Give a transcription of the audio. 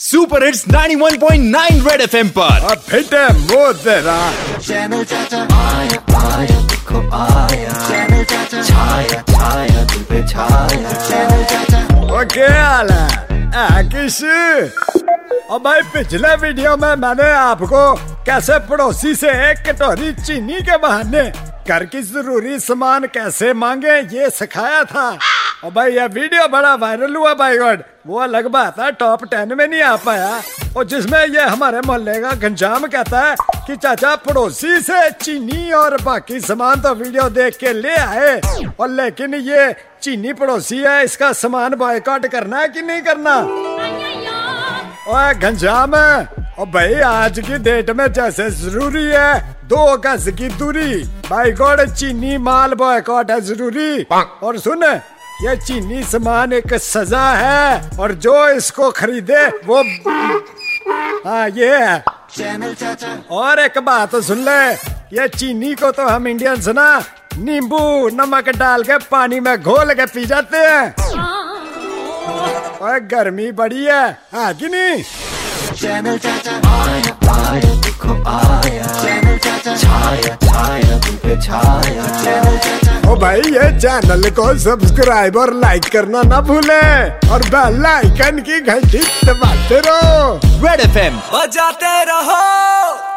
Super hits 91.9 red FM पर अब hit है मोर देना चैनल चाचा आया आया देखो आया चैनल चाचा छाया छाया दिल पे छाया चैनल चाचा ओके आला आकिश। और भाई पिछले वीडियो में मैंने आपको कैसे पड़ोसी से एक कटोरी चीनी के बहाने घर की जरूरी सामान कैसे मांगे ये सिखाया था। और भाई यह वीडियो बड़ा वायरल हुआ भाई गॉड, वो अलग बात है टॉप 10 में नहीं आ पाया। और जिसमें ये हमारे मोहल्ले का घंजाम कहता है कि चाचा पड़ोसी से चीनी और बाकी सामान तो वीडियो देख के ले आए, और लेकिन ये चीनी पड़ोसी है इसका सामान बॉयकॉट करना है कि नहीं करना घंजाम है। और भाई आज की डेट में जैसे जरूरी है 2 गज की दूरी, भाई गॉड चीनी माल बॉयकॉट है जरूरी। और सुन ये चीनी सामान एक सजा है और जो इसको खरीदे वो हाँ ये है चैनल चाचा। और एक बात सुन ले, ये चीनी को तो हम इंडियंस ना नींबू नमक डाल के पानी में घोल के पी जाते हैं। और गर्मी बड़ी है हाँ कि नहीं। चैनल चाचा आया आया देखो आया चैनल चाचा छाया छाया दिल पे छाया चैनल चाचा। ओ भाई ये चैनल को सब्सक्राइब और लाइक करना ना भूले और बेल आइकन की घंटी दबाते रहो। रेड एफएम बजाते रहो।